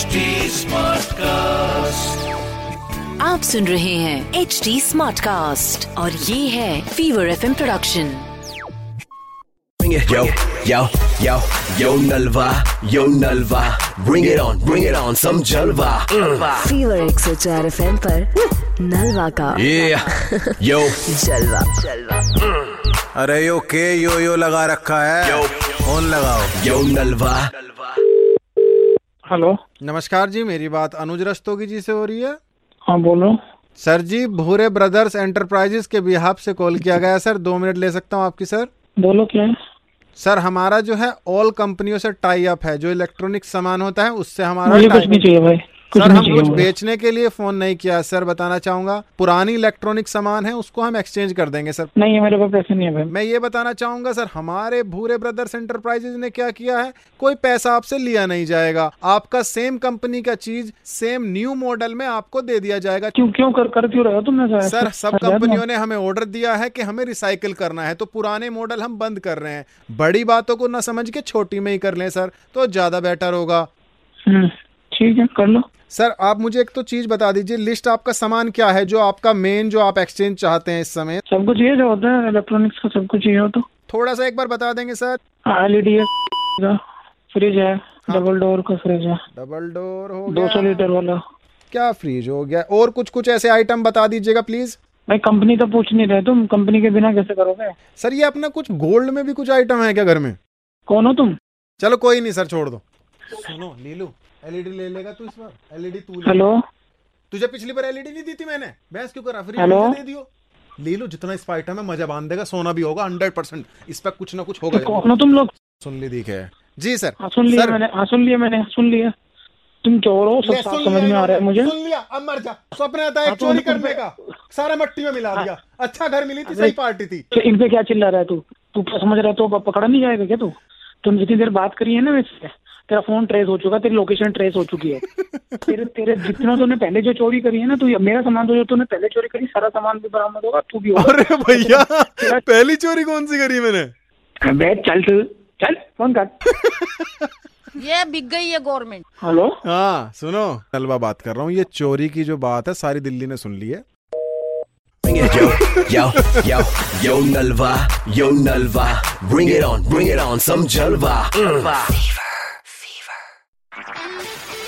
HD Smartcast। आप सुन रहे हैं HD Smartcast और ये है Fever FM production. Yo, yo, yo, yo Nalwa, bring it on, some जलवा। Fever 104 FM पर नलवा का yo जलवा। अरे यो के यो लगा रखा है, फोन लगाओ। यो नलवा। हेलो नमस्कार जी, मेरी बात अनुज रस्तोगी जी से हो रही है? हाँ बोलो sir ji, Bhure brothers enterprises के बिहाफ से कॉल किया गया सर। 2 मिनट ले सकता हूँ आपकी सर? बोलो क्या है सर। हमारा जो है ऑल कंपनियों से टाई अप है, जो इलेक्ट्रॉनिक सामान होता है उससे हमारा कुछ नहीं चाहिए भाई। सर हम कुछ बेचने के लिए फोन नहीं किया सर, बताना चाहूंगा पुरानी इलेक्ट्रॉनिक सामान है उसको हम एक्सचेंज कर देंगे सर। नहीं हमारे पास पैसे नहीं है भाई। मैं ये बताना चाहूंगा सर, हमारे भूरे ब्रदर्स एंटरप्राइजेज ने क्या किया है, कोई पैसा आपसे लिया नहीं जाएगा, आपका सेम कंपनी का चीज सेम न्यू मॉडल में आपको दे दिया जाएगा। क्यों रहे हो तुमने सर? सब कंपनियों ने हमें ऑर्डर दिया है कि हमें रिसाइकिल करना है, तो पुराने मॉडल हम बंद कर रहे हैं। बड़ी बातों को ना समझ के छोटी में ही कर लें सर, तो ज्यादा बेटर होगा। ठीक है कर लो सर। आप मुझे एक तो चीज बता दीजिए, लिस्ट आपका सामान क्या है जो आपका मेन, जो आप एक्सचेंज चाहते हैं इस समय? सब कुछ ये जो होता है इलेक्ट्रॉनिक्स का, सब कुछ ये हो तो थोड़ा सा एक बार बता देंगे सर। एलईडी है, फ्रिज है, डबल डोर का फ्रिज है, डबल डोर हो गया, 200 लीटर वाला क्या फ्रिज हो गया, और कुछ ऐसे आइटम बता दीजिएगा प्लीज। भाई कंपनी तो पूछ नहीं रहे, तुम कंपनी के बिना कैसे करोगे सर? ये अपना कुछ गोल्ड में भी कुछ आइटम है क्या घर में? कौन हो तुम? चलो कोई नहीं सर, छोड़ दो। सुनो नीलू, एलईडी ले लेगा तू इस बार? एलईडी तू? हेलो तुझे पिछली बार एलईडी नहीं दी थी मैंने, बहस क्यों कर रहा? फ्री दे दियो, ले लो जितना इस फाइटर में मजा बांध देगा, सोना भी होगा 100%, इस पर कुछ ना कुछ होगा। तो तुम लोग सुन ली दिखे जी सर? सुन लिया मैंने। तुम चोर हो, सब साफ समझ में आ रहा है मुझे। सुन लिया, अब मर जा। सपना आता है चोरी करने का, सारा मट्टी में मिला दिया। अच्छा घर मिली थी, सही पार्टी थी। इन पे क्या चिल्ला रहा है तू समझ रहा है? तो पकड़ा नहीं जाएगा क्या तू? तुम जितनी देर बात करी है ना वैसे तेरा फोन ट्रेस हो चुका, तेरी लोकेशन ट्रेस हो चुकी है। तेरे जितना तूने पहले जो चोरी करी है ना, तू मेरा सामान तो जो तूने पहले चोरी करी सारा सामान भी बरामद होगा, तू भी होगा। अरे भैया पहली चोरी कौन सी करी मैंने? अबे चल फोन काट। ये बिक गई है गवर्नमेंट। हेलो हाँ सुनो, तलवा बात कर रहा हूँ। ये चोरी की जो बात है सारी दिल्ली ने सुन ली है। यो Nalwa, bring it on, some जलवा।